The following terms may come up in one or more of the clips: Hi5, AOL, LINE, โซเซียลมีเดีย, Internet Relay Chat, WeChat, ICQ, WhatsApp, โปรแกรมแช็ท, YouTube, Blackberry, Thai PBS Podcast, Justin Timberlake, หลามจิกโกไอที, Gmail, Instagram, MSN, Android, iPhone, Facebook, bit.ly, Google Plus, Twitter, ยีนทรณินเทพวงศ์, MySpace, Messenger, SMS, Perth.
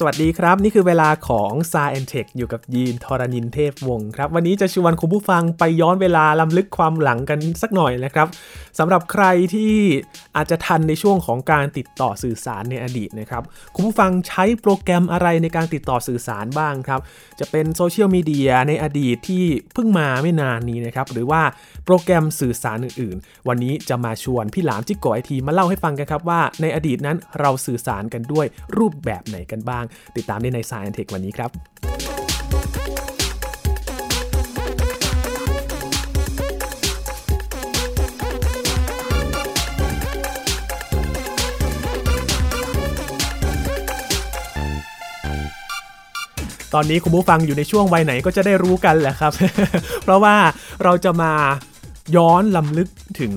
สวัสดีครับนี่คือเวลาของ Science Tech อยู่กับยีนทรณินเทพวงศ์ครับวันนี้จะชวนคุณผู้ฟังไปย้อนเวลาล้ำลึกความหลังกันสักหน่อยนะครับสำหรับใครที่อาจจะทันในช่วงของการติดต่อสื่อสารในอดีตนะครับคุณผู้ฟังใช้โปรแกรมอะไรในการติดต่อสื่อสารบ้างครับจะเป็นโซเชียลมีเดียในอดีตที่เพิ่งมาไม่นานนี้นะครับหรือว่าโปรแกรมสื่อสารอื่นๆวันนี้จะมาชวนพี่หลามจิกโกไอทีมาเล่าให้ฟังกันครับว่าในอดีตนั้นเราสื่อสารกันด้วยรูปแบบไหนกันบ้างติดตามได้ใน Science Tech วันนี้ครับตอนนี้คุณผู้ฟังอยู่ในช่วงวัยไหนก็จะได้รู้กันแหละครับ เพราะว่าเราจะมาย้อนลำลึกถึง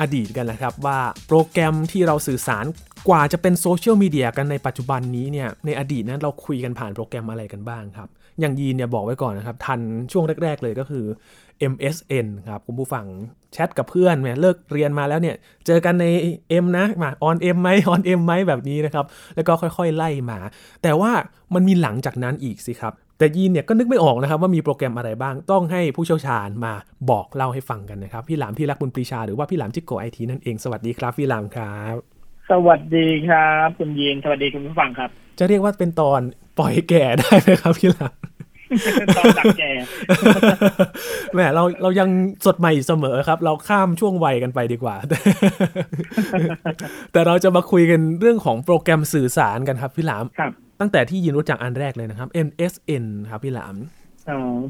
อดีตกันนะครับว่าโปรแกรมที่เราสื่อสารกว่าจะเป็นโซเชียลมีเดียกันในปัจจุบันนี้เนี่ยในอดีตนั้นเราคุยกันผ่านโปรแกรมอะไรกันบ้างครับอย่างยีนเนี่ยบอกไว้ก่อนนะครับทันช่วงแรกๆเลยก็คือ MSN ครับคุณผู้ฟังแชทกับเพื่อนเนี่ยเลิกเรียนมาแล้วเนี่ยเจอกันใน M นะมา on M มั้ย on M มั้ยแบบนี้นะครับแล้วก็ค่อยๆไล่มาแต่ว่ามันมีหลังจากนั้นอีกสิครับแต่ยีนเนี่ยก็นึกไม่ออกนะครับว่ามีโปรแกรมอะไรบ้างต้องให้ผู้เชี่ยวชาญมาบอกเล่าให้ฟังกันนะครับพี่หลามที่รักบุญปรีชาหรือว่าพี่หลามจิกโก IT นั่นเองสวัสดีครับพี่หลามครับสวัสดีครับคุณยีนสวัสดีคุณผู้ฟังครับจะเรียกว่าเป็นตอนปล่อยแก่ได้ไหมครับพี่หลาม ตอนดักแก่ แหมเรายังสดใหม่เสมอครับเราข้ามช่วงวัยกันไปดีกว่า แต่เราจะมาคุยกันเรื่องของโปรแกรมสื่อสารกันครับพี่หลามครับตั้งแต่ที่ยินรู้จักอันแรกเลยนะครับ MSN ครับพี่หลาม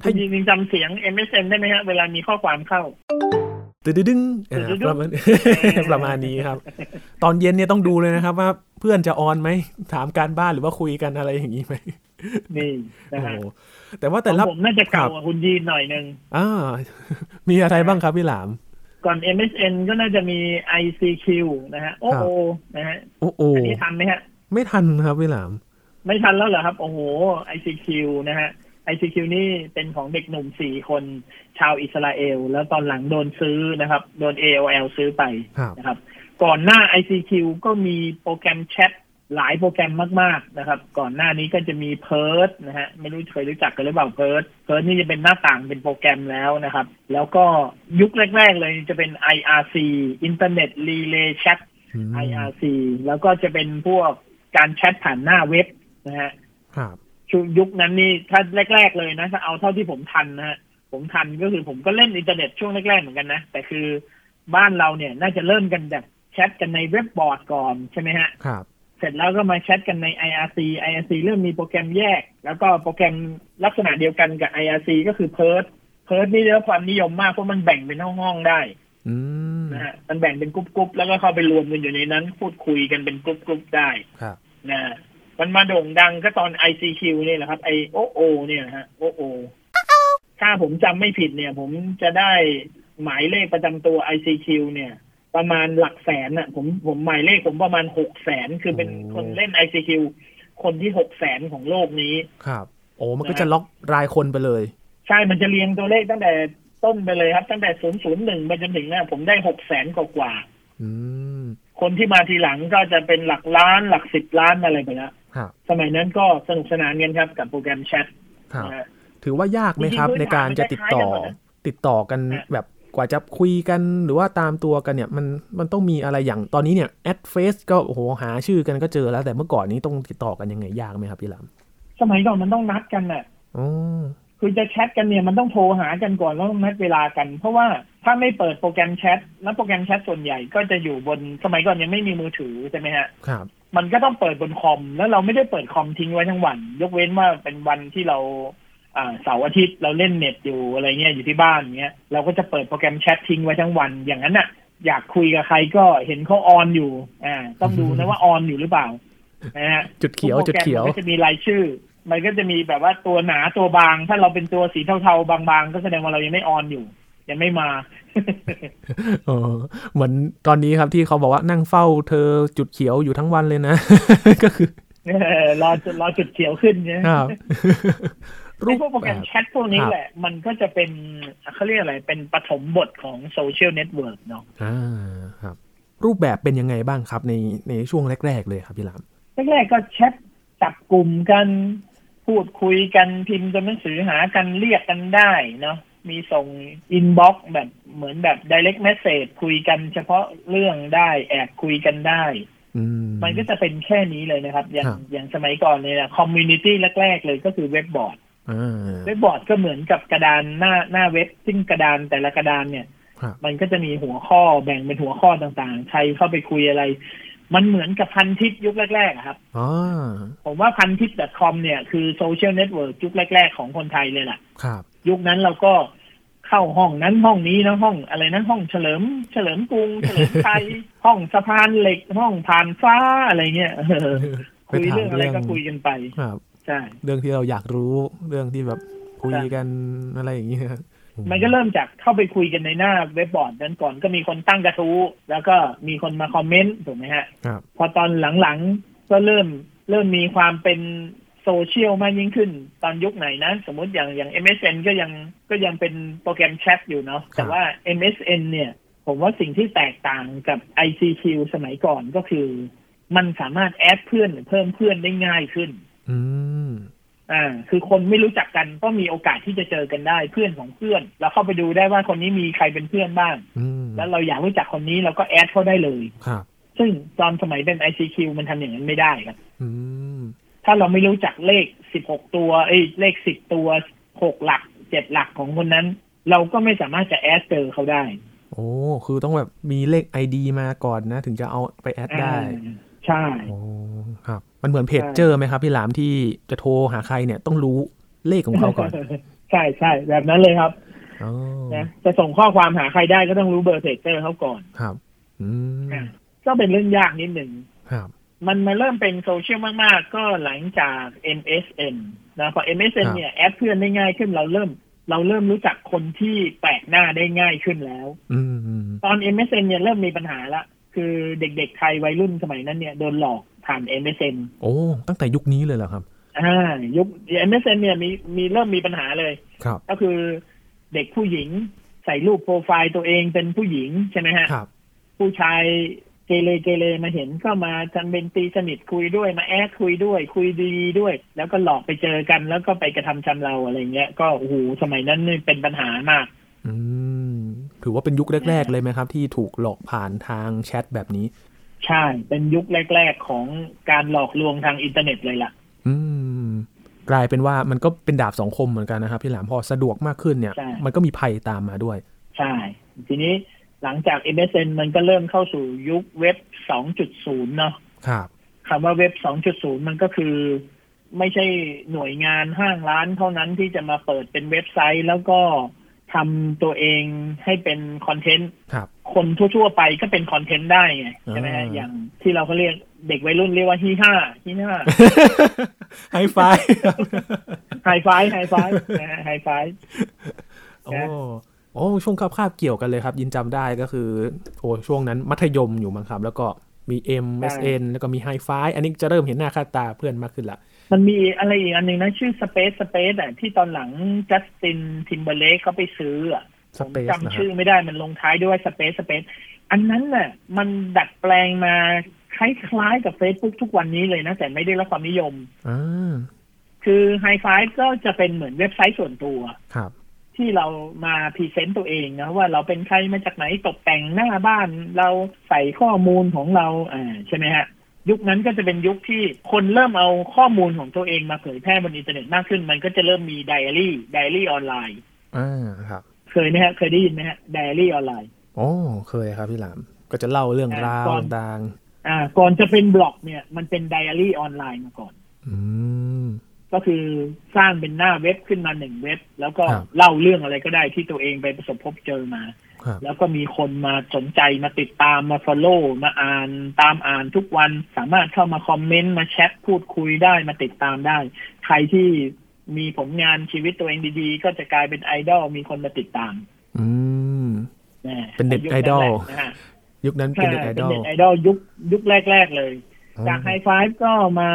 ถ้ายินจำเสียง MSN ได้ไหมฮะเวลามีข้อความเข้าดึงประมาณนี้ครับตอนเย็นเนี่ยต้องดูเลยนะครับว่าเพื่อนจะออนไหมถามการบ้านหรือว่าคุยกันอะไรอย่างนี้ไหมนี่นะฮะแต่ว่าแต่ละผมน่าจะเก่าคุณยีนหน่อยนึงมีอะไรบ้างครับพี่หลามก่อน MSN ก็น่าจะมี ICQ นะฮะโอ้โหนะฮะโอ้โหอันนี้ทันไหมฮะไม่ทันครับพี่หลามไม่ทันแล้วเหรอครับโอ้โห ICQ นะฮะ ICQ นี่เป็นของเด็กหนุ่ม4คนชาวอิสราเอลแล้วตอนหลังโดนซื้อนะครับโดน AOL ซื้อไปนะครับก่อนหน้า ICQ ก็มีโปรแกรมแชทหลายโปรแกรมมากๆนะครับก่อนหน้านี้ก็จะมี Perth นะฮะไม่รู้เคยรู้จักกันหรือเปล่า Perth นี่จะเป็นหน้าต่างเป็นโปรแกรมแล้วนะครับแล้วก็ยุคแรกๆเลยจะเป็น IRC Internet Relay Chat IRC แล้วก็จะเป็นพวกการแชทผ่านหน้าเว็บนะฮะยุคนั้นนี่ถ้าแรกๆเลยนะถ้าเอาเท่าที่ผมทันนะฮะผมทันก็คือผมก็เล่นอินเทอร์เน็ตช่วงแรกๆเหมือนกันนะแต่คือบ้านเราเนี่ยน่าจะเริ่มกันแบบแชทกันในเว็บบอร์ดก่อนใช่ไหมฮะครับเสร็จแล้วก็มาแชทกันใน IRC เริ่มมีโปรแกรมแยกแล้วก็โปรแกรมลักษณะเดียวกันกับ IRC ก็คือ Perth นี่ได้รับความนิยมมากเพราะมันแบ่งเป็นห้องๆได้นะฮะมันแบ่งเป็นกรุ๊ปๆแล้วก็เข้าไปรวมกันอยู่ในนั้นพูดคุยกันเป็นกรุ๊ปๆได้ครับนะมันมาโด่งดังก็ตอน ICQ นี่แหละครับไอโอโอเนี่ยฮะโอโอถ้าผมจำไม่ผิดเนี่ยผมจะได้หมายเลขประจำตัว ICQ เนี่ยประมาณหลักแสนน่ะผมหมายเลขผมประมาณ 600,000 คือเป็นคนเล่น ICQ คนที่ 600,000 ของโลกนี้ครับโอ้มันก็จะล็อกรายคนไปเลยใช่มันจะเรียงตัวเลขตั้งแต่ต้นไปเลยครับตั้งแต่001ไปจนถึงเนี่ยผมได้ 600,000 กว่าคนที่มาทีหลังก็จะเป็นหลักล้านหลัก10ล้านอะไรไปแล้วสมัยนั้นก็สนุกสนานกันครับกับโปรแกรมแชทถือว่ายากไหมครับในการจะติดต่อกันแบบกว่าจะคุยกันหรือว่าตามตัวกันเนี่ยมันต้องมีอะไรอย่างตอนนี้เนี่ยแอดเฟซก็โอ้โหหาชื่อกันก็เจอแล้วแต่เมื่อก่อนนี้ต้องติดต่อกันยังไงยากไหมครับพี่หลามสมัยก่อนมันต้องนัดกันน่ะคือจะแชทกันเนี่ยมันต้องโทรหากันก่อนแล้วต้องนัดเวลากันเพราะว่าถ้าไม่เปิดโปรแกรมแชทแล้วโปรแกรมแชทส่วนใหญ่ก็จะอยู่บนสมัยก่อนยังไม่มีมือถือใช่ไหมฮะครับมันก็ต้องเปิดบนคอมแล้วเราไม่ได้เปิดคอมทิ้งไว้ทั้งวันยกเว้นว่าเป็นวันที่เราเสาร์อาทิตย์เราเล่นเน็ตอยู่อะไรเงี้ยอยู่ที่บ้านเงี้ยเราก็จะเปิดโปรแกรมแชททิ้งไว้ทั้งวันอย่างนั้นน่ะอยากคุยกับใครก็เห็นเขาออนอยู่ต้องดูนะว่าออนอยู่หรือเปล่าจุดเขียวก็จะมีรายชื่อมันก็จะมีแบบว่าตัวหนาตัวบางถ้าเราเป็นตัวสีเทาๆบางๆก็แสดงว่าเรายังไม่ออนอยู่ยังไม่มาเหมือนตอนนี้ครับที่เขาบอกว่านั่งเฝ้าเธอจุดเขียวอยู่ทั้งวันเลยนะก็คือรอจุดเขียวขึ้นเนี่ยรูปโปรแกรมแชทพวกนี้แหละมันก็จะเป็นเขาเรียกอะไรเป็นปฐมบทของโซเชียลเน็ตเวิร์คเนาะรูปแบบเป็นยังไงบ้างครับในช่วงแรกๆเลยครับพี่หลามแรกๆก็แชท จับกลุ่มกันพูดคุยกันพิมพ์กันหนังสือหากันเรียกกันได้เนาะมีส่งอินบ็อกซ์แบบเหมือนแบบ direct message คุยกันเฉพาะเรื่องได้แอบคุยกันได้มันก็จะเป็นแค่นี้เลยนะครับอย่างสมัยก่อนเนี่ยคอมมูนิตี้แรกๆเลยก็คือเว็บบอร์ดก็เหมือนกับกระดานหน้าเว็บซึ่งกระดานแต่ละกระดานเนี่ยมันก็จะมีหัวข้อแบ่งเป็นหัวข้อต่างๆใครเข้าไปคุยอะไรมันเหมือนกับพันทิปยุคแรกๆครับผมว่าพันทิป .com เนี่ยคือโซเชียลเน็ตเวิร์คยุคแรกๆของคนไทยเลยล่ะยุคนั้นเราก็เข้าห้องนั้นห้องนี้นะห้องอะไรนะห้องเฉลิมกรุงเฉลิมไทยห้องสะพานเหล็กห้องผ่านฟ้าอะไรเงี้ยคุยเรื่องอะไรก็คุยกันไปใช่เรื่องที่เราอยากรู้เรื่องที่แบบคุยกันอะไรอย่างเงี้ยมันก็เริ่มจากเข้าไปคุยกันในหน้าเว็บบอร์ดนั้นก่อนก็มีคนตั้งกระทู้แล้วก็มีคนมาคอมเมนต์ถูกไหมฮะพอตอนหลังๆก็เริ่มมีความเป็นโซเชียลมากยิ่งขึ้นตอนยุคไหนนะสมมติอย่าง MSN ก็ยังเป็นโปรแกรมแชทอยู่เนาะแต่ว่า MSN เนี่ยผมว่าสิ่งที่แตกต่างกับ ICQ สมัยก่อนก็คือมันสามารถแอดเพื่อนหรือเพิ่มเพื่อนได้ง่ายขึ้นคือคนไม่รู้จักกันก็มีโอกาสที่จะเจอกันได้เพื่อนของเพื่อนแล้วเข้าไปดูได้ว่าคนนี้มีใครเป็นเพื่อนบ้างแล้วเราอยากรู้จักคนนี้เราก็แอดเขาได้เลยซึ่งตอนสมัยเป็น ICQ มันทำอย่างนั้นไม่ได้ครับถ้าเราไม่รู้จักเลข16ตัวเลข10ตัว6หลัก7หลักของคนนั้นเราก็ไม่สามารถจะแอดเจอเขาได้โอ้คือต้องแบบมีเลข ID มาก่อนนะถึงจะเอาไปแอดได้ใช่โอ้ครับมันเหมือนเพจเจอไหมครับพี่หลามที่จะโทรหาใครเนี่ยต้องรู้เลขของเขาก่อน ใช่ๆแบบนั้นเลยครับนะจะส่งข้อความหาใครได้ก็ต้องรู้เบอร์เพจเจอเขาก่อนครับก็เป็นเรื่องยากนิดนึงครับมันมาเริ่มเป็นโซเชียลมากๆก็หลังจาก MSN นะพอ MSN เนี่ยแอดเพื่อนได้ง่ายขึ้นเราเริ่มรู้จักคนที่แปลกหน้าได้ง่ายขึ้นแล้วตอน MSN เนี่ยเริ่มมีปัญหาละคือเด็กๆไทยวัยรุ่นสมัยนั้นเนี่ยโดนหลอกผ่าน MSN โอ้ตั้งแต่ยุคนี้เลยเหรอครับยุค MSN เนี่ยมีเริ่มมีปัญหาเลยก็คือเด็กผู้หญิงใส่รูปโปรไฟล์ตัวเองเป็นผู้หญิงใช่ไหมฮะผู้ชายเกเรมาเห็นก็มาจำเป็นตีสนิทคุยด้วยมาแอดคุยด้วยคุยดีด้วยแล้วก็หลอกไปเจอกันแล้วก็ไปกระทำชำเราอะไรเงี้ยก็โอ้โหสมัยนั้นนี่เป็นปัญหามากถือว่าเป็นยุคแรกๆเลยไหมครับที่ถูกหลอกผ่านทางแชทแบบนี้ใช่เป็นยุคแรกๆของการหลอกลวงทางอินเทอร์เน็ตเลยล่ะกลายเป็นว่ามันก็เป็นดาบสองคมเหมือนกันนะครับพี่หลามพอสะดวกมากขึ้นเนี่ยมันก็มีภัยตามมาด้วยใช่ทีนี้หลังจาก MSN มันก็เริ่มเข้าสู่ยุคเว็บ 2.0 เนาะครับคำว่าเว็บ 2.0 มันก็คือไม่ใช่หน่วยงานห้างร้านเท่านั้นที่จะมาเปิดเป็นเว็บไซต์แล้วก็ทำตัวเองให้เป็นคอนเทนต์คนทั่วๆไปก็เป็นคอนเทนต์ได้ไงใช่ไหมอย่างที่เราก็เรียกเด็กวัยรุ่นเรียกว่าฮีห้า Hi5 โอ้ช่วงคาบเกี่ยวกันเลยครับยินจำได้ก็คือช่วงนั้นมัธยมอยู่มั้งครับแล้วก็มี MSN แล้วก็มี Hi5 อันนี้จะเริ่มเห็นหน้าค่าตาเพื่อนมากขึ้นละมันมีอะไรอีกอันนึงนะชื่อ Space อ่ะที่ตอนหลัง Justin Timberlake เขาไปซื้ออ่ะผมจำชื่อไม่ได้มันลงท้ายด้วย Space อันนั้นน่ะมันดัดแปลงมาคล้ายๆกับ Facebook ทุกวันนี้เลยนะแต่ไม่ได้รับความนิยมคือ Hi5 ก็จะเป็นเหมือนเว็บไซต์ส่วนตัวครับที่เรามาพรีเซนต์ตัวเองนะว่าเราเป็นใครมาจากไหนตกแต่งหน้าบ้านเราใส่ข้อมูลของเราใช่ไหมฮะยุคนั้นก็จะเป็นยุคที่คนเริ่มเอาข้อมูลของตัวเองมาเผยแพร่บนอินเทอร์เน็ตมากขึ้นมันก็จะเริ่มมีไดอารี่ออนไลน์ครับเคยไหมฮะเคยได้ยินไหมฮะไดอารี่ออนไลน์โอ้เคยครับพี่หลามก็จะเล่าเรื่องราวต่างๆก่อนจะเป็นบล็อกเนี่ยมันเป็นไดอารี่ออนไลน์มาก่อนก็คือสร้างเป็นหน้าเว็บขึ้นมาหนึ่งเว็บแล้วก็เล่าเรื่องอะไรก็ได้ที่ตัวเองไปประสบพบเจอมาแล้วก็มีคนมาสนใจมาติดตามมา follow มาอ่านตามอ่านทุกวันสามารถเข้ามาคอมเมนต์มาแชทพูดคุยได้มาติดตามได้ใครที่มีผลงานชีวิตตัวเองดีๆก็จะกลายเป็นไอดอลมีคนมาติดตามเป็นเน็ตไอดอลยุคนั้นเป็นเน็ตไอดอลยุคแรกๆเลยจาก Hi5 ก็มา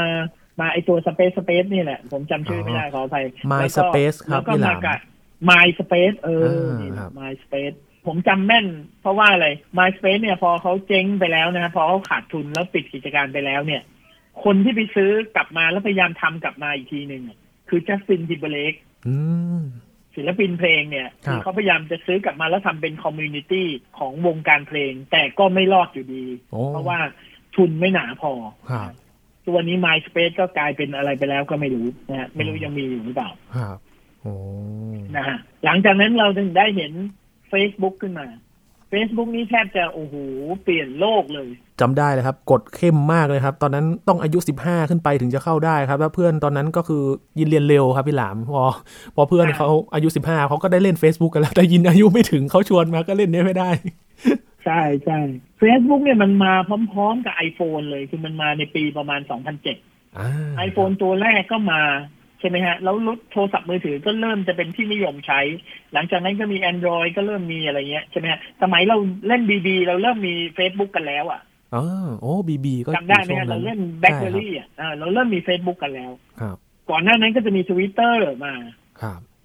ไอตัว Space นี่แหละผมจำชื่อไม่ได้ขออภัย MySpace ครับพี่หลาม MySpace MySpace ผมจำแม่นเพราะว่าอะไร MySpace เนี่ยพอเขาเจ๊งไปแล้วนะพอเขาขาดทุนแล้วปิดกิจการไปแล้วเนี่ย คนที่ไปซื้อกลับมาแล้วพยายามทำกลับมาอีกทีนึงคือ Justin Timberlake ศิลปินเพลงเนี่ยเขาพยายามจะซื้อกลับมาแล้วทำเป็นคอมมูนิตี้ของวงการเพลงแต่ก็ไม่รอดอยู่ดีเพราะว่าทุนไม่หนาพอส่วนนี้ MySpace ก็กลายเป็นอะไรไปแล้วก็ไม่รู้นะฮะไม่รู้ยังมีอยู่หรือเปล่านะฮะหลังจากนั้นเราถึงได้เห็น Facebook ขึ้นมา Facebook นี้แทบจะโอ้โหเปลี่ยนโลกเลยจำได้เลยครับกฎเข้มมากเลยครับตอนนั้นต้องอายุ15ขึ้นไปถึงจะเข้าได้ครับแล้วเพื่อนตอนนั้นก็คือยินเรียนเร็วครับพี่หลามพอเพื่อนเขาอายุ15เขาก็ได้เล่น Facebook กันแล้วแต่ยินอายุไม่ถึงเขาชวนมาก็เล่นเนี่ยไม่ได้ใช่ใช่ Facebook เนี่ยมันมาพร้อมๆกับ iPhone เลยคือมันมาในปีประมาณ 2007 iPhone ตัวแรกก็มาใช่ไหมฮะแล้วรุ่นโทรศัพท์มือถือก็เริ่มจะเป็นที่นิยมใช้หลังจากนั้นก็มี Android ก็เริ่มมีอะไรเงี้ยใช่ไหมฮะสมัยเราเล่น BB เราเริ่มมี Facebook กันแล้วอ่ะBB ก็จำได้ไหมฮะเราเล่น Blackberry อ่ะเราเริ่มมี Facebook กันแล้วก่อนหน้านั้นก็จะมี Twitter มา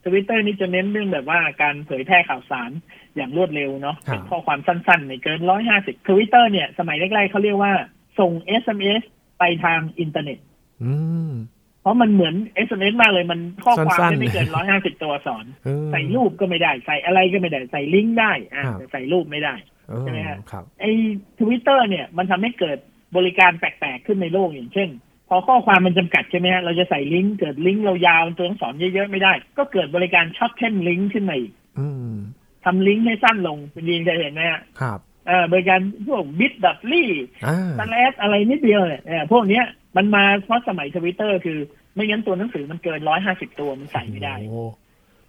Twitter นี่จะเน้นเรื่องแบบว่าการเผยแพร่ข่าวสารอย่างรวดเร็วเนาะเป็นข้อความสั้นๆไม่เกิน150 Twitter เนี่ยสมัยแรกๆเขาเรียกว่าส่ง SMS ไปทางอินเทอร์เน็ตเพราะมันเหมือน SMS มากเลยมันข้อความไม่เกิน150ตัวอักษรใส่รูปก็ไม่ได้ใส่อะไรก็ไม่ได้ใส่ลิงก์ได้แต่ใส่รูปไม่ได้ใช่มั้ยฮะไอ้ Twitter เนี่ยมันทำให้เกิดบริการแปลกๆขึ้นในโลกอย่างเช่นพอข้อความมันจำกัดใช่ไหมฮะเราจะใส่ลิงก์เกิดลิงก์เรายาวตัวอักษรเยอะๆไม่ได้ก็เกิดบริการช็อตเทนลิงก์ขึ้นมาอีกทำลิงก์ให้สั้นลงเป็นดีจะเห็นไหมฮะครับบริการพวก bit.ly อะไรนิดเดียวเนี่ยพวกเนี้ยมันมาเพราะสมัย Twitter คือไม่งั้นตัวหนังสือมันเกิน150ตัวมันใส่ไม่ได้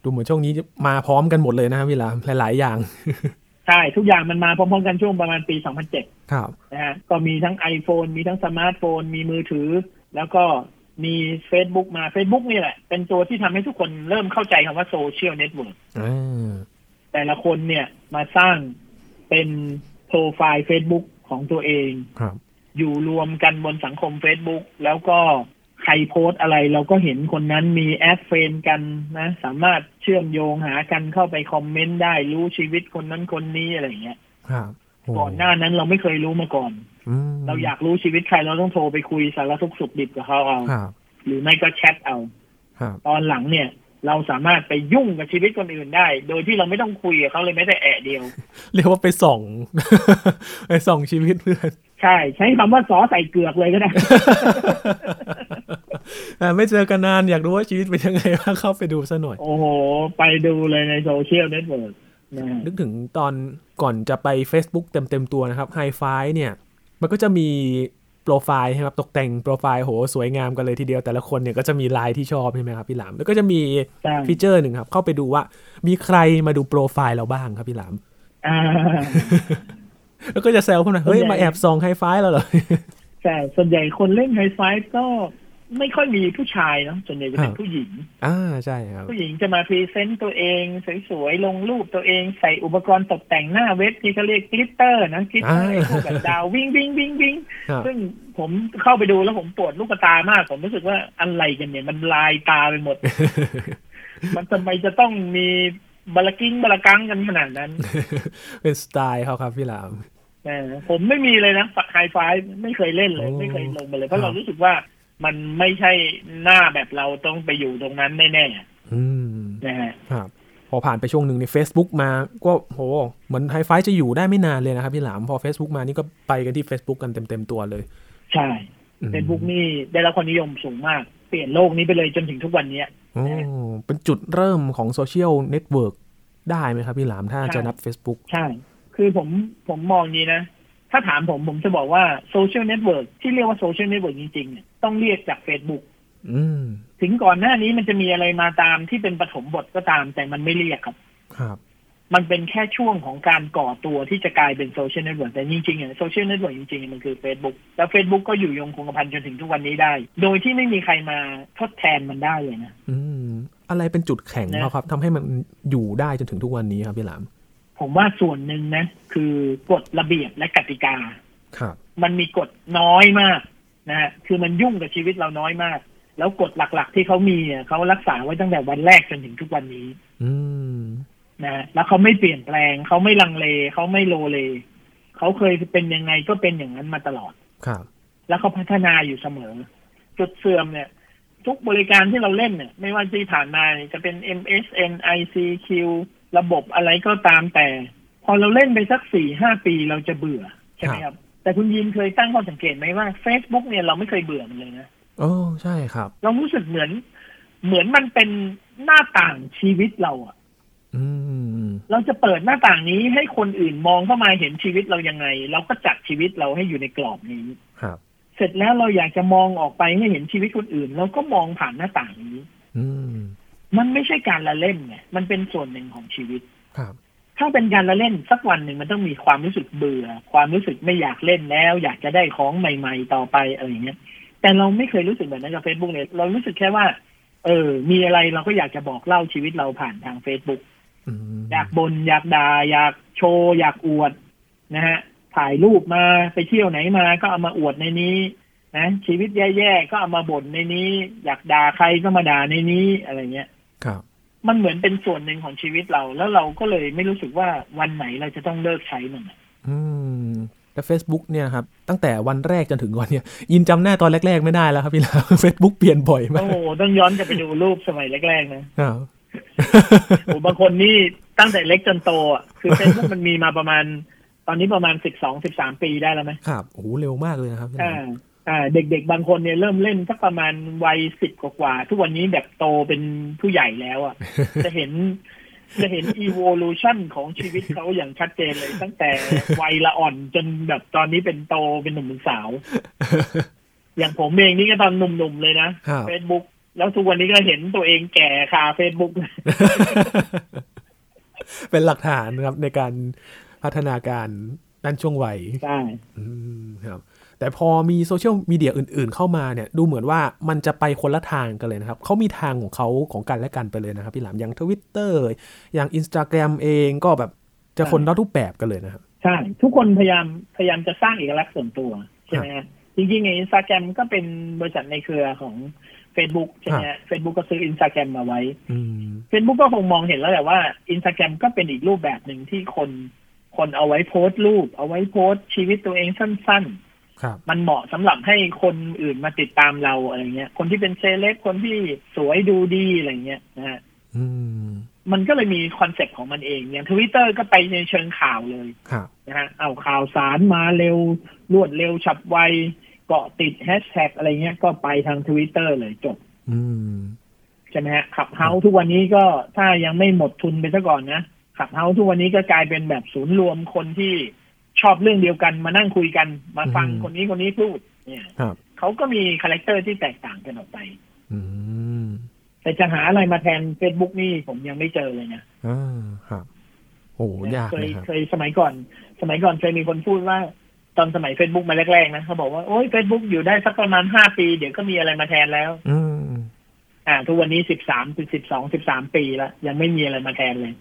ดูเหมือนช่วงนี้มาพร้อมกันหมดเลยนะครับพี่ลามหลายๆอย่างใช่ทุกอย่างมันมาพร้อมๆกันช่วงประมาณปี 2007 ครับนะฮะก็มีทั้ง iPhone มีทั้งสมาร์ทโฟนมีมือถือแล้วก็มี Facebook มา Facebook นี่แหละเป็นตัวที่ทำให้ทุกคนเริ่มเข้าใจคำว่าโซเชียลเน็ตเวิร์คแต่ละคนเนี่ยมาสร้างเป็นโปรไฟล์ Facebook ของตัวเองอยู่รวมกันบนสังคม Facebook แล้วก็ใครโพสอะไรเราก็เห็นคนนั้นมีแอดเฟรนด์กันนะสามารถเชื่อมโยงหากันเข้าไปคอมเมนต์ได้รู้ชีวิตคนนั้นคนนี้อะไรอย่างเงี้ยก่อนหน้านั้นเราไม่เคยรู้มาก่อนเราอยากรู้ชีวิตใครเราต้องโทรไปคุยสารทุกข์สุขดิบกับเขาเอาหรือไม่ก็แชทเอาตอนหลังเนี่ยเราสามารถไปยุ่งกับชีวิตคนอื่นได้โดยที่เราไม่ต้องคุยกับเขาเลยแม้แต่แอะเดียวเรียกว่าไปส่องชีวิตเพื่อนใช่ใช้คำว่าสอใส่เกือกเลยก็ได้ ไม่เจอกันนานอยากรู้ว่าชีวิตเป็นยังไงบ้างเข้าไปดูซะหน่อยโอ้โหไปดูเลยในโซเชียลเน็ตเวิร์คนึกถึงตอนก่อนจะไป Facebook เต็มตัวนะครับ Hi5 เนี่ยมันก็จะมีโปรไฟล์ครับตกแต่งโปรไฟล์โหสวยงามกันเลยทีเดียวแต่ละคนเนี่ยก็จะมีไลน์ที่ชอบใช่ไหมครับพี่หลามแล้วก็จะมีฟีเจอร์หนึ่งครับเข้าไปดูว่ามีใครมาดูโปรไฟล์เราบ้างครับพี่หลาม แล้วก็จะแซวพวกนั้นเฮ้ยมาแอบส่อง Hi5 เราเหรอแต่ส่วนใหญ่คนเล่น Hi5 ก็ไม่ค่อยมีผู้ชายเนาะส่วนใหญ่จะเป็นผู้หญิงใช่ครับผู้หญิงจะมาพรีเซนต์ตัวเองสวยๆลงรูปตัวเองใส่อุปกรณ์ตกแต่งหน้าเว็บที่เขาเรียกกลิตเตอร์นะกลิตเตอร์พวกแบบดาววิ่งๆๆๆซึ่งผมเข้าไปดูแล้วผมปวดลูกตามากผมรู้สึกว่าอะไรกันเนี่ยมันลายตาไปหมด มันทำไมจะต้องมีบลากิ้งบลากังกันขนาดนั้น เป็นสไตล์เขาครับพี่หลามผมไม่มีเลยนะไฮไฟว์ไม่เคยเล่นเลยไม่เคยลงไปเลยเพราะเรารู้สึกว่ามันไม่ใช่หน้าแบบเราต้องไปอยู่ตรงนั้นแน่ๆนะฮะพอผ่านไปช่วงหนึ่งใน Facebook มาก็โหเหมือนไฮไฟว์จะอยู่ได้ไม่นานเลยนะครับพี่หลามพอ Facebook มานี่ก็ไปกันที่ Facebook กันเต็มตัวเลยใช่ Facebook นี่ได้รับความนิยมสูงมากเปลี่ยนโลกนี้ไปเลยจนถึงทุกวันนี้เป็นจุดเริ่มของโซเชียลเน็ตเวิร์คได้ไหมครับพี่หลามถ้าจะนับ Facebook ใช่คือผมมองนี้นะถ้าถามผมจะบอกว่าโซเชียลเน็ตเวิร์คที่เรียกว่าโซเชียลเน็ตเวิร์คจริงๆเนี่ยต้องเรียกจาก Facebook ถึงก่อนหน้านี้มันจะมีอะไรมาตามที่เป็นปฐมบทก็ตามแต่มันไม่เรียกครับมันเป็นแค่ช่วงของการก่อตัวที่จะกลายเป็นโซเชียลเน็ตเวิร์คแต่จริงๆเนี่ยโซเชียลเน็ตเวิร์คจริงๆมันคือ Facebook แล้ว Facebook ก็อยู่ยงคงกระพันจนถึงทุกวันนี้ได้โดยที่ไม่มีใครมาทดแทนมันได้เลยนะอะไรเป็นจุดแข็งครับทำให้มันอยู่ได้จนถึงทุกวันนี้ครับพี่หลามผมว่าส่วนหนึ่งนะคือกฎระเบียบและกติกามันมีกฎน้อยมากนะฮะคือมันยุ่งกับชีวิตเราน้อยมากแล้วกฎหลักๆที่เขามีเขารักษาไว้ตั้งแต่วันแรกจนถึงทุกวันนี้นะแล้วเขาไม่เปลี่ยนแปลงเขาไม่ลังเลเขาไม่โลเลเขาเคยเป็นยังไงก็เป็นอย่างนั้นมาตลอด แล้วเขาพัฒนาอยู่เสมอจุดเสื่อมเนี่ยทุกบริการที่เราเล่นเนี่ยไม่ว่าที่ผ่านมาจะเป็น MSN ICQ ระบบอะไรก็ตามแต่พอเราเล่นไปสัก 4-5 ปีเราจะเบื่อใช่ไหมครับแต่คุณยินเคยตั้งข้อสังเกตไหมว่า Facebook เนี่ยเราไม่เคยเบื่อมันเลยนะโอ้ใช่ครับเรารู้สึกเหมือนมันเป็นหน้าต่างชีวิตเราอ่ะเราจะเปิดหน้าต่างนี้ให้คนอื่นมองเข้ามาเห็นชีวิตเรายังไงเราก็จัดชีวิตเราให้อยู่ในกรอบนี้ครับเสร็จแล้วเราอยากจะมองออกไปให้เห็นชีวิตคนอื่นเราก็มองผ่านหน้าต่างนี้มันไม่ใช่การละเล่นไงมันเป็นส่วนหนึ่งของชีวิตครับถ้าเป็นการละเล่นสักวันหนึ่งมันต้องมีความรู้สึกเบื่อความรู้สึกไม่อยากเล่นแล้วอยากจะได้ของใหม่ๆต่อไปอะไรอย่างเงี้ยแต่เราไม่เคยรู้สึกแบบนั้นกับ Facebook เลยเรารู้สึกแค่ว่ามีอะไรเราก็อยากจะบอกเล่าชีวิตเราผ่านทาง Facebook อยากบ่นอยากด่าอยากโชว์อยากอวดนะฮะถ่ายรูปมาไปเที่ยวไหนมาก็เอามาอวดในนี้นะชีวิตแย่ๆก็เอามาบ่นในนี้อยากด่าใครก็มาด่าในนี้อะไรเงี้ยครับมันเหมือนเป็นส่วนหนึ่งของชีวิตเราแล้วเราก็เลยไม่รู้สึกว่าวันไหนเราจะต้องเลิกใช้มันแต่ Facebook เนี่ยครับตั้งแต่วันแรกจนถึงวันเนี่ยยินจำหน้าตอนแรกๆไม่ได้แล้วครับพี่ลาว Facebook เปลี่ยนบ่อยมากโอ้ต้องย้อนกลับไปดูรูปสมัยแรกๆนะอ้าวโหบางคนนี่ตั้งแต่เล็กจนโตอ่ะคือ Facebook มันมีมาประมาณตอนนี้ประมาณ 12-13 ปีได้แล้วมั้ยครับโอ้โหเร็วมากเลยนะครับเด็กๆบางคนเนี่ยเริ่มเล่นสักประมาณวัย10กว่าๆทุกวันนี้แบบโตเป็นผู้ใหญ่แล้วอ่ะ จะเห็น evolution ของชีวิตเขาอย่างชัดเจนเลยตั้งแต่วัยละอ่อนจนแบบตอนนี้เป็นโตเป็นหนุ่มเป็นสาว อย่างผมเองนี่ก็ตอนหนุ่มๆเลยนะ Facebook แล้วทุกวันนี้ก็เห็นตัวเองแก่คา Facebook เป็นหลักฐานครับในการพัฒนาการด้านช่วงวัยใช่ครับแต่พอมีโซเชียลมีเดียอื่นๆเข้ามาเนี่ยดูเหมือนว่ามันจะไปคนละทางกันเลยนะครับเขามีทางของเขาของกันและกันไปเลยนะครับพี่หลามอย่าง Twitter อย่าง Instagram เองก็แบบจะคนละรูปแบบกันเลยนะครับใช่ทุกคนพยายามจะสร้างเอกลักษณ์ส่วนตัวใช่ไหมจริงๆไอ้ Instagram ก็เป็นบริษัทในเครือของ Facebook ใช่ไหม Facebook ก็ซื้อ Instagram มาไว้ Facebook ก็คงมองเห็นแล้วแหละว่า Instagram ก็เป็นอีกรูปแบบนึงที่คนเอาไว้โพสต์รูปเอาไว้โพสต์ชีวิตตัวเองสั้นๆมันเหมาะสำหรับให้คนอื่นมาติดตามเราอะไรเงี้ยคนที่เป็นเซเลบคนที่สวยดูดีอะไรเงี้ยนะฮะมันก็เลยมีคอนเซ็ปต์ของมันเองอย่าง Twitter ก็ไปในเชิงข่าวเลยนะฮะเอาข่าวสารมาเร็วรวดเร็วฉับไวเกาะติดแฮชแท็กอะไรเงี้ยก็ไปทาง Twitter เลยจบใช่ไหมฮะขับเฮ้าทุกวันนี้ก็ถ้ายังไม่หมดทุนไปซะก่อนนะขับเฮ้าทุกวันนี้ก็กลายเป็นแบบศูนย์รวมคนที่ชอบเรื่องเดียวกันมานั่งคุยกันมาฟังคนนี้พูดเนี่ยเขาก็มีคาแรคเตอร์ที่แตกต่างกันออกไปแต่จะหาอะไรมาแทน Facebook นี่ผมยังไม่เจอเลยนะครับโอ้ยากนะครับเคยสมัยก่อนเคยมีคนพูดว่าตอนสมัย Facebook มาแรกๆนะเขาบอกว่าโอ๊ย Facebook อยู่ได้สักประมาณ5ปีเดี๋ยวก็มีอะไรมาแทนแล้วทุกวันนี้13 ปีแล้วยังไม่มีอะไรมาแทนเลย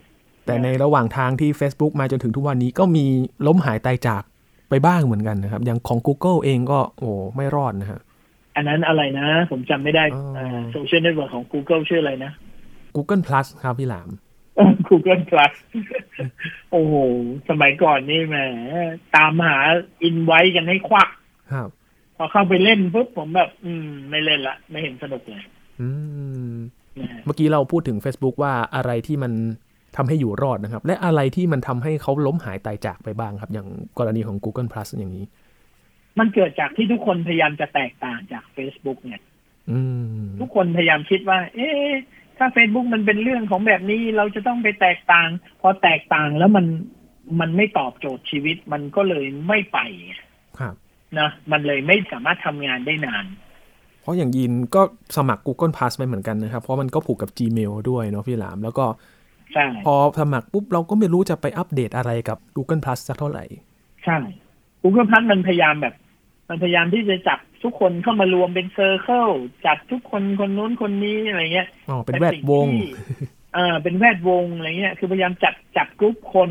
แต่ในระหว่างทางที่ Facebook มาจนถึงทุกวันนี้ก็มีล้มหายตายจากไปบ้างเหมือนกันนะครับอย่างของ Google เองก็โอ้ไม่รอดนะฮะอันนั้นอะไรนะผมจำไม่ได้โซเชียลเน็ตเวิร์คของ Google ชื่ออะไรนะ Google Plus ครับพี่หลาม Google Plus โอ้โหสมัยก่อนนี่แหมตามหาอินไวท์กันให้ควักครับพอเข้าไปเล่นปุ๊บผมแบบไม่เล่นละไม่เห็นสนุกเลยเมื่อกี้เราพูดถึง Facebook ว่าอะไรที่มันทำให้อยู่รอดนะครับและอะไรที่มันทำให้เขาล้มหายตายจากไปบ้างครับอย่างกรณีของ Google Plus อย่างนี้มันเกิดจากที่ทุกคนพยายามจะแตกต่างจาก Facebook เนี่ยทุกคนพยายามคิดว่าเอ๊ะถ้า Facebook มันเป็นเรื่องของแบบนี้เราจะต้องไปแตกต่างพอแตกต่างแล้วมันไม่ตอบโจทย์ชีวิตมันก็เลยไม่ไปครับนะมันเลยไม่สามารถทำงานได้นานเพราะอย่างยินก็สมัคร Google Plus ไปเหมือนกันนะครับเพราะมันก็ผูกกับ Gmail ด้วยเนาะพี่หลามแล้วก็พอสมัครปุ๊บเราก็ไม่รู้จะไปอัปเดตอะไรกับ Google Plus สักเท่าไหร่ใช่ Google Plus มันพยายามที่จะจับทุกคนเข้ามารวมเป็นเซอร์เคิลจับทุกคนคนนู้นคนนี้อะไรเงี้ยเป็นแวดวงเป็นแวดวงอะไรเงี้ยคือพยายามจับกลุ่มคน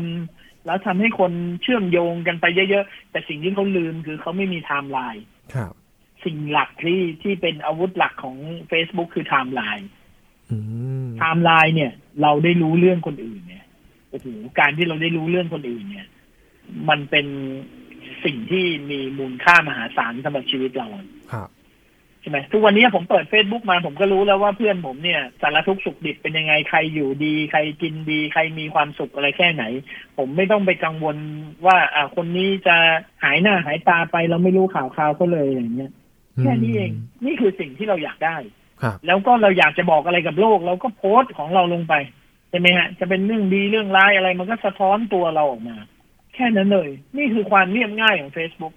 แล้วทำให้คนเชื่อมโยงกันไปเยอะๆแต่สิ่งที่เขาลืมคือเขาไม่มีไทม์ไลน์ครับสิ่งหลักที่เป็นอาวุธหลักของ Facebook คือไทม์ไลน์ไทม์ไลน์เนี่ยเราได้รู้เรื่องคนอื่นเนี่ยโอ้โหการที่เราได้รู้เรื่องคนอื่นเนี่ยมันเป็น สิ่งที่มีมูลค่ามหาศาลสำหรับชีวิตเราใช่ไหมทุกวันนี้ผมเปิด Facebook มาผมก็รู้แล้วว่าเพื่อนผมเนี่ยสารทุกข์สุขดิบเป็นยังไงใครอยู่ดีใครกินดีใครมีความสุขอะไรแค่ไหนผมไม่ต้องไปกังวลว่าคนนี้จะหายหน้าหายตาไปเราไม่รู้ข่าวคราวก็เลยอย่างเงี้ยแค่นี้เองนี่คือสิ่งที่เราอยากได้แล้วก็เราอยากจะบอกอะไรกับโลกเราก็โพสต์ของเราลงไปใช่ไหมฮะจะเป็นเรื่องดีเรื่องร้ายอะไรมันก็สะท้อนตัวเราออกมาแค่นั้นเลยนี่คือความเรียบง่ายของ Facebook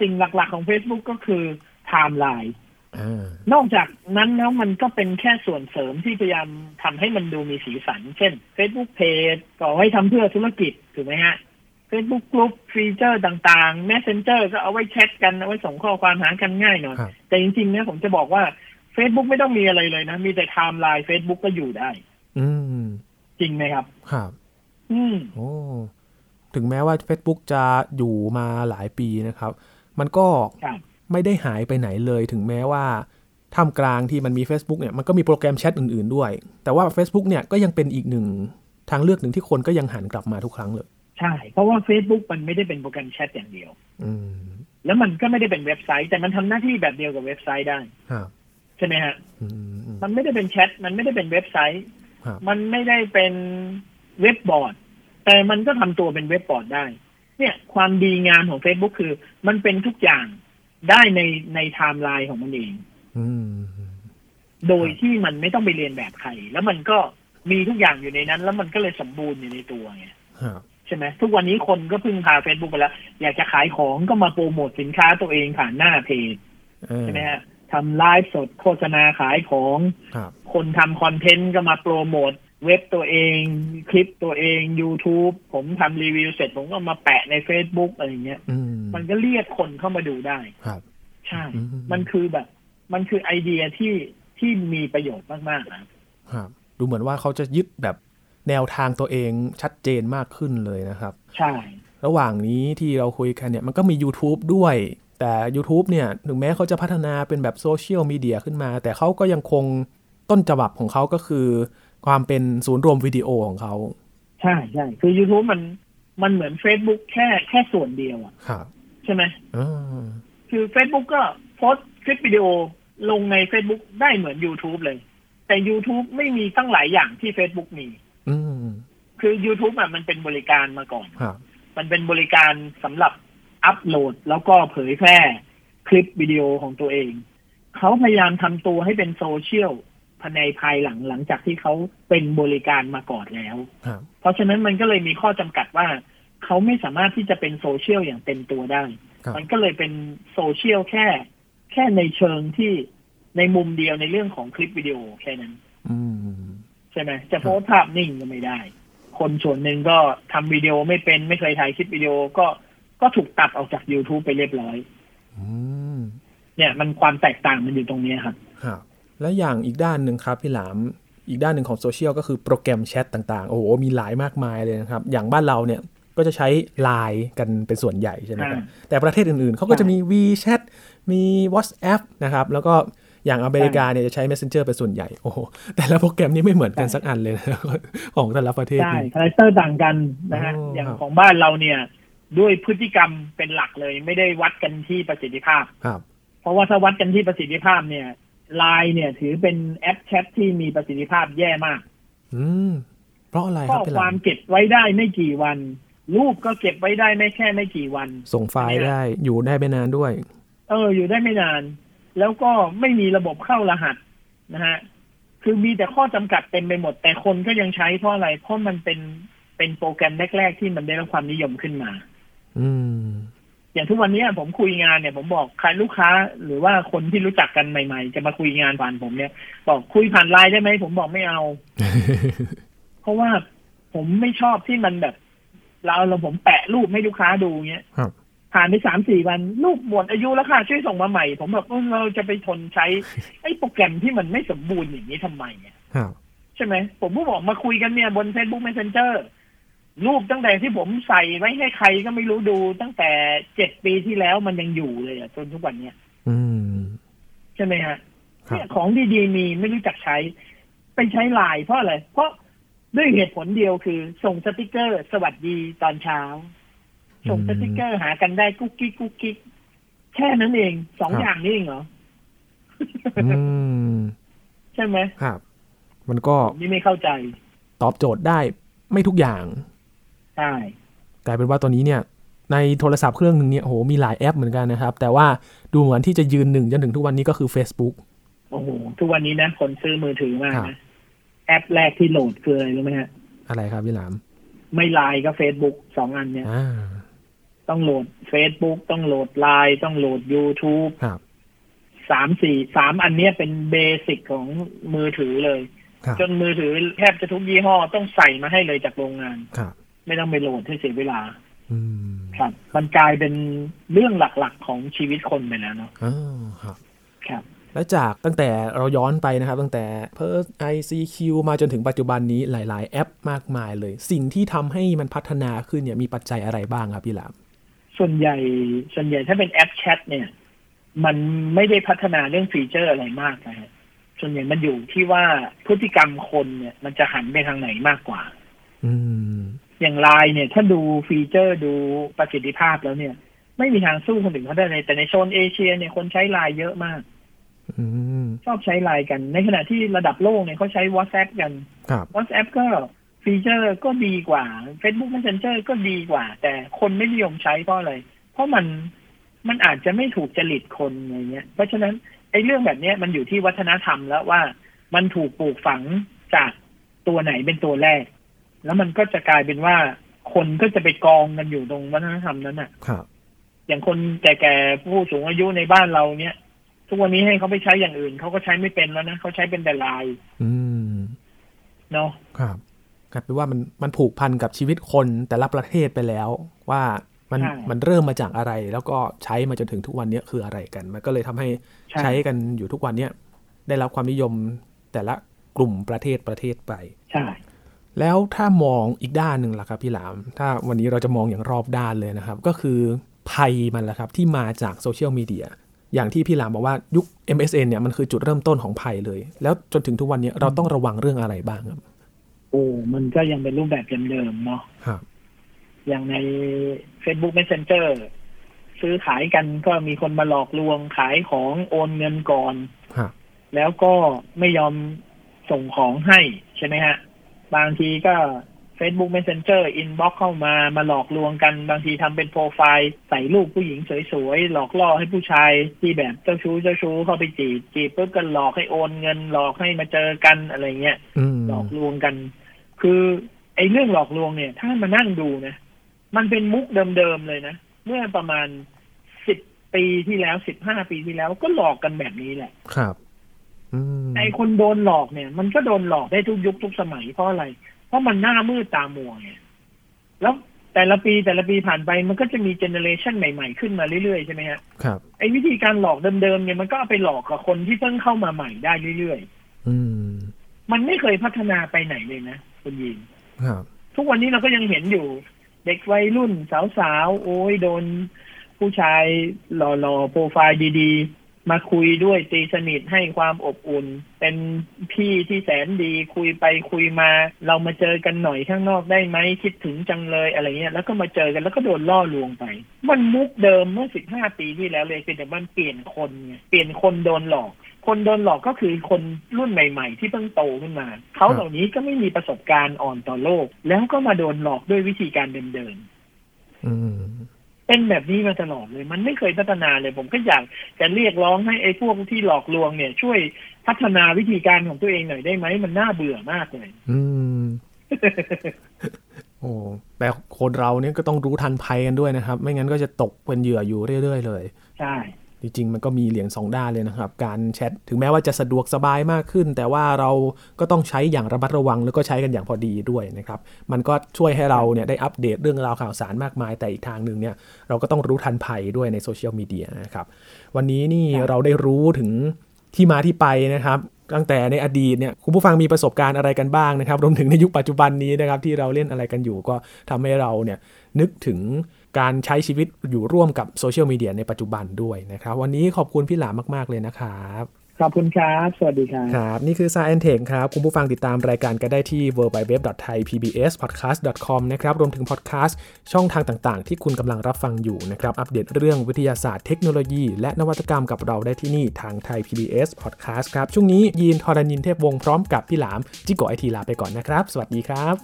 สิ่งหลักๆของ Facebook ก็คือไทม์ไลน์นอกจากนั้นแล้วมันก็เป็นแค่ส่วนเสริมที่พยายามทำให้มันดูมีสีสันเช่น Facebook Page ก็ไว้ทำเพื่อธุรกิจถูกไหมฮะ Facebook Group ฟีเจอร์ต่างๆ Messenger ก็เอาไว้แชทกันเอาไว้ส่งข้อความหากันง่ายหน่อยแต่จริงๆเนี่ยผมจะบอกว่า Facebook ไม่ต้องมีอะไรเลยนะมีแต่ไทม์ไลน์ Facebook ก็อยู่ได้จริงไหมครับครับโอ้ถึงแม้ว่า Facebook จะอยู่มาหลายปีนะครับมันก็ไม่ได้หายไปไหนเลยถึงแม้ว่าท่ามกลางที่มันมี Facebook เนี่ยมันก็มีโปรแกรมแชทอื่นๆด้วยแต่ว่า Facebook เนี่ยก็ยังเป็นอีกหนึ่งทางเลือกหนึ่งที่คนก็ยังหันกลับมาทุกครั้งเลยใช่เพราะว่า Facebook มันไม่ได้เป็นโปรแกรมแชทอย่างเดียวแล้วมันก็ไม่ได้เป็นเว็บไซต์แต่มันทำหน้าที่แบบเดียวกับเว็บไซต์ได้ใช่ไหมฮะมันไม่ได้เป็นแชทมันไม่ได้เป็นเว็บไซต์มันไม่ได้เป็นเว็บบอร์ดแต่มันก็ทำตัวเป็นเว็บบอร์ดได้เนี่ยความดีงามของ Facebook คือมันเป็นทุกอย่างได้ในไทม์ไลน์ของมันเองโดยที่มันไม่ต้องไปเรียนแบบใครแล้วมันก็มีทุกอย่างอยู่ในนั้นแล้วมันก็เลยสมบูรณ์อยู่ในตัวไงใช่ไหมทุกวันนี้คนก็พึ่งพา Facebook ไปแล้วอยากจะขายของก็มาโปรโมทสินค้าตัวเองผ่านหน้าเพจใช่ไหมฮะทำไลฟ์สดโฆษณาขายของคนทำคอนเทนต์ก็มาโปรโมทเว็บตัวเองคลิปตัวเอง YouTube ผมทำรีวิวเสร็จผมก็มาแปะใน Facebook อะไรเงี้ยมันก็เรียกคนเข้ามาดูได้ครับใช่มันคือแบบมันคือไอเดียที่มีประโยชน์มากๆนะครับดูเหมือนว่าเขาจะยึดแบบแนวทางตัวเองชัดเจนมากขึ้นเลยนะครับใช่ระหว่างนี้ที่เราคุยกันเนี่ยมันก็มี YouTube ด้วยแต่ YouTube เนี่ยถึงแม้เขาจะพัฒนาเป็นแบบโซเชียลมีเดียขึ้นมาแต่เขาก็ยังคงต้นฉบับของเขาก็คือความเป็นศูนย์รวมวิดีโอของเขาใช่ใช่คือ YouTube มันเหมือน Facebook แค่ส่วนเดียวอ่ะใช่ไหมคือ Facebook ก็โพสต์คลิปวิดีโอลงใน Facebook ได้เหมือน YouTube เลยแต่ YouTube ไม่มีตั้งหลายอย่างที่ Facebook มีคือ YouTube อ่ะมันเป็นบริการมาก่อนมันเป็นบริการสำหรับอัปโหลดแล้วก็เผยแพร่คลิปวิดีโอของตัวเองเขาพยายามทำตัวให้เป็นโซเชียลในภายหลังจากที่เขาเป็นบริการมาก่อนแล้วเพราะฉะนั้นมันก็เลยมีข้อจำกัดว่าเขาไม่สามารถที่จะเป็นโซเชียลอย่างเต็มตัวได้มันก็เลยเป็นโซเชียลแค่ในเชิงที่ในมุมเดียวในเรื่องของคลิปวิดีโอแค่นั้นใช่ไหมจะโพสภาพนิ่งก็ไม่ได้คนส่วนหนึ่งก็ทำวิดีโอไม่เป็นไม่เคยถ่ายคลิปวิดีโอก็ถูกตัดออกจาก YouTube ไปเรียบร้อยเนี่ยมันความแตกต่างมันอยู่ตรงนี้ครับและอย่างอีกด้านหนึ่งครับพี่หลามอีกด้านหนึ่งของโซเชียลก็คือโปรแกรมแชทต่างๆโอ้โหมีหลายมากมายเลยนะครับอย่างบ้านเราเนี่ยก็จะใช้ LINE กันเป็นส่วนใหญ่ใช่ไหมครับแต่ประเทศอื่นๆเขาก็จะมี WeChat มี WhatsApp นะครับแล้วก็อย่างอเมริกาเนี่ยจะใช้ Messenger เป็นส่วนใหญ่โอ้โหแต่ละโปรแกรมนี้ไม่เหมือนกันสักอันเลยนะของแต่ละประเทศใช่คาแรคเตอร์ต่างกันนะฮะอย่างของบ้านเราเนี่ยด้วยพฤติกรรมเป็นหลักเลยไม่ได้วัดกันที่ประสิทธิภาพเพราะว่าถ้าวัดกันที่ประสิทธิภาพเนี่ยLINE เนี่ยถือเป็นแอปแชทที่มีประสิทธิภาพแย่มากเพราะอะไรครับข้อความเก็บไว้ได้ไม่กี่วันรูปก็เก็บไว้ได้ไม่กี่วันส่งไฟล์ได้อยู่ได้ไม่นานด้วยอยู่ได้ไม่นานแล้วก็ไม่มีระบบเข้ารหัสนะฮะคือมีแต่ข้อจำกัดเต็มไปหมดแต่คนก็ยังใช้เพราะอะไรเพราะมันเป็นโปรแกรมแรกๆที่มันได้รับความนิยมขึ้นมาอย่างทุกวันนี้ผมคุยงานเนี่ยผมบอกใครลูกค้าหรือว่าคนที่รู้จักกันใหม่ๆจะมาคุยงานผ่านผมเนี่ยบอกคุยผ่านไลน์ได้ไหมผมบอกไม่เอา เพราะว่าผมไม่ชอบที่มันแบบเราผมแปะรูปให้ลูกค้าดูเงี้ยผ่านไป 3-4 วันรูปหมดอายุแล้วค่ะช่วยส่งมาใหม่ผมแบบเราจะไปทนใช้ไอ้โปรแกรมที่มันไม่สมบูรณ์อย่างนี้ทำไมเนี่ยใช่ไหมผมก็บอกมาคุยกันเนี่ยบน Facebook Messengerรูปตั้งแต่ที่ผมใส่ไว้ให้ใครก็ไม่รู้ดูตั้งแต่7 ปีที่แล้วมันยังอยู่เลยจนทุกวันนี้ใช่ไหมฮะเนี่ยของดีๆมีไม่รู้จักใช้ไปใช้ไลน์เพราะอะไรเพราะด้วยเหตุผลเดียวคือส่งสติกเกอร์สวัสดีตอนเช้า ส่งสติ๊กเกอร์หากันได้กุ๊กกิ๊กกุ๊กกิ๊กแค่นั้นเองสองอย่างนี้เองเหรอใช่ไหมครับมันก็ไม่เข้าใจตอบโจทย์ได้ไม่ทุกอย่างใช่กลายเป็นว่าตอนนี้เนี่ยในโทรศัพท์เครื่องนึงเนี่ยโหมีหลายแอปเหมือนกันนะครับแต่ว่าดูเหมือนที่จะยืนหนึ่งจนถึงทุกวันนี้ก็คือ Facebook โอ้โหทุกวันนี้นะคนซื้อมือถือมากนะแอปแรกที่โหลดคืออะไรรู้มั้ยฮะอะไรครับพี่หลามไม่ LINE ก็ Facebook 2 อันเนี่ยต้องโหลด Facebook ต้องโหลด LINE ต้องโหลด YouTube ครับ3 อันเนี้ยเป็นเบสิกของมือถือเลยจนมือถือแทบจะทุกยี่ห้อต้องใส่มาให้เลยจากโรงงานไม่ต้องไปโหลดให้เสียเวลาครับมันกลายเป็นเรื่องหลักๆของชีวิตคนไปแล้วเนาะครับครับแล้วจากตั้งแต่เราย้อนไปนะครับตั้งแต่ Perth ICQ มาจนถึงปัจจุบันนี้หลายๆแอปมากมายเลยสิ่งที่ทำให้มันพัฒนาขึ้นเนี่ยมีปัจจัยอะไรบ้างครับพี่หลามส่วนใหญ่ถ้าเป็นแอปแชทเนี่ยมันไม่ได้พัฒนาเรื่องฟีเจอร์อะไรมากนะฮะส่วนใหญ่มันอยู่ที่ว่าพฤติกรรมคนเนี่ยมันจะหันไปทางไหนมากกว่าอย่าง LINE เนี่ยถ้าดูฟีเจอร์ดูประสิทธิภาพแล้วเนี่ยไม่มีทางสู้คนอื่นเขาได้เลยแต่ในโซนเอเชียเนี่ยคนใช้ LINE เยอะมากชอบใช้ LINE กันในขณะที่ระดับโลกเนี่ยเขาใช้ WhatsApp กัน WhatsApp ก็ฟีเจอร์ก็ดีกว่า Facebook Messenger ก็ดีกว่าแต่คนไม่นิยมใช้เพราะอะไรเพราะมันอาจจะไม่ถูกจริตคนอะไรเงี้ยเพราะฉะนั้นไอ้เรื่องแบบนี้มันอยู่ที่วัฒนธรรมแล้วว่ามันถูกปลูกฝังจากตัวไหนเป็นตัวแรกแล้วมันก็จะกลายเป็นว่าคนก็จะไปกองกันอยู่ตรงวัฒนธรรมนั้นน่ะครับอย่างคนแก่ๆผู้สูงอายุในบ้านเราเนี่ยทุกวันนี้ให้เขาไปใช้อย่างอื่นเขาก็ใช้ไม่เป็นแล้วนะเขาใช้เป็นแต่ LINE เนาะครับกลายเป็นว่ามันผูกพันกับชีวิตคนแต่ละประเทศไปแล้วว่ามันเริ่มมาจากอะไรแล้วก็ใช้มาจนถึงทุกวันนี้คืออะไรกันมันก็เลยทำให้ใช้กันอยู่ทุกวันนี้ได้รับความนิยมแต่ละกลุ่มประเทศไปใช่แล้วถ้ามองอีกด้านหนึ่งล่ะครับพี่หลามถ้าวันนี้เราจะมองอย่างรอบด้านเลยนะครับก็คือภัยมันล่ะครับที่มาจากโซเชียลมีเดียอย่างที่พี่หลามบอกว่ายุค MSN เนี่ยมันคือจุดเริ่มต้นของภัยเลยแล้วจนถึงทุกวันนี้เราต้องระวังเรื่องอะไรบ้างครับโอ้มันก็ยังเป็นรูปแบบเดิมๆเนาะครับอย่างใน Facebook Messenger ซื้อขายกันก็มีคนมาหลอกลวงขายของโอนเงินก่อนแล้วก็ไม่ยอมส่งของให้ใช่ไหมฮะบางทีก็ Facebook Messenger inbox เข้ามาหลอกลวงกันบางทีทำเป็นโปรไฟล์ใส่รูปผู้หญิงสวยๆหลอกล่อให้ผู้ชายที่แบบเจ้าชู้เข้าไปจีบปุ๊บก็หลอกให้โอนเงินหลอกให้มาเจอกันอะไรเงี้ยหลอกลวงกันคือไอ้เรื่องหลอกลวงเนี่ยถ้ามานั่งดูนะมันเป็นมุกเดิมๆเลยนะเมื่อประมาณ10ปีที่แล้ว15ปีที่แล้วก็หลอกกันแบบนี้แหละครับไอ้คนโดนหลอกเนี่ยมันก็โดนหลอกได้ทุกยุคทุกสมัยเพราะอะไรเพราะมันหน้ามืดตามัวไงแล้วแต่ละปีผ่านไปมันก็จะมีเจเนเรชั่นใหม่ๆขึ้นมาเรื่อยๆใช่ไหมฮะครับไอ้วิธีการหลอกเดิมๆเนี่ยมันก็เอาไปหลอกกับคนที่เพิ่งเข้ามาใหม่ได้เรื่อยๆมันไม่เคยพัฒนาไปไหนเลยนะคุณยินครับทุกวันนี้เราก็ยังเห็นอยู่เด็กวัยรุ่นสาวๆโอ้ยโดนผู้ชายหล่อๆโปรไฟล์ดีๆมาคุยด้วยตีสนิทให้ความอบอุ่นเป็นพี่ที่แสนดีคุยไปคุยมาเรามาเจอกันหน่อยข้างนอกได้ไหมคิดถึงจังเลยอะไรเงี้ยแล้วก็มาเจอกันแล้วก็โดนล่อลวงไปมันมุกเดิมเมื่อ15ปีที่แล้วเลยแต่มันเปลี่ยนคนไงเปลี่ยนคนโดนหลอกคนโดนหลอกก็คือคนรุ่นใหม่ๆที่เพิ่งโตขึ้นมาเขาเหล่านี้ก็ไม่มีประสบการณ์อ่อนต่อโลกแล้วก็มาโดนหลอกด้วยวิธีการเดิมๆเป็นแบบนี้มาตลอดเลยมันไม่เคยพัฒนาเลยผมก็อยากจะเรียกร้องให้ไอ้พวกที่หลอกลวงเนี่ยช่วยพัฒนาวิธีการของตัวเองหน่อยได้ไหมมันน่าเบื่อมากเลยโอ้แต่คนเราเนี่ยก็ต้องรู้ทันภัยกันด้วยนะครับไม่งั้นก็จะตกเป็นเหยื่ออยู่เรื่อยๆเลยใช่จริงๆมันก็มีเหรียญ2ด้านเลยนะครับการแชทถึงแม้ว่าจะสะดวกสบายมากขึ้นแต่ว่าเราก็ต้องใช้อย่างระมัดระวังแล้วก็ใช้กันอย่างพอดีด้วยนะครับมันก็ช่วยให้เราเนี่ยได้อัปเดตเรื่องราวข่าวสารมากมายแต่อีกทางนึงเนี่ยเราก็ต้องรู้ทันภัยด้วยในโซเชียลมีเดียนะครับวันนี้นี่เราได้รู้ถึงที่มาที่ไปนะครับตั้งแต่ในอดีตเนี่ยคุณผู้ฟังมีประสบการณ์อะไรกันบ้างนะครับรวมถึงในยุคปัจจุบันนี้นะครับที่เราเล่นอะไรกันอยู่ก็ทำให้เราเนี่ยนึกถึงการใช้ชีวิตอยู่ร่วมกับโซเชียลมีเดียในปัจจุบันด้วยนะครับวันนี้ขอบคุณพี่หลามมากๆเลยนะครับ ขอบคุณครับสวัสดีครับครับนี่คือ Science Tech ครับคุณผู้ฟังติดตามรายการกันได้ที่ www.thaipbspodcast.com นะครับรวมถึงพอดแคสต์ช่องทางต่างๆที่คุณกำลังรับฟังอยู่นะครับอัปเดตเรื่องวิทยาศาสตร์เทคโนโลยีและนวัตกรรมกับเราได้ที่นี่ทาง Thai PBS Podcast ครับช่วงนี้ยีนทรณินเทพวงศ์พร้อมกับพี่หลามจิโกะไอทีลาไปก่อนนะครับสวัสดีครับ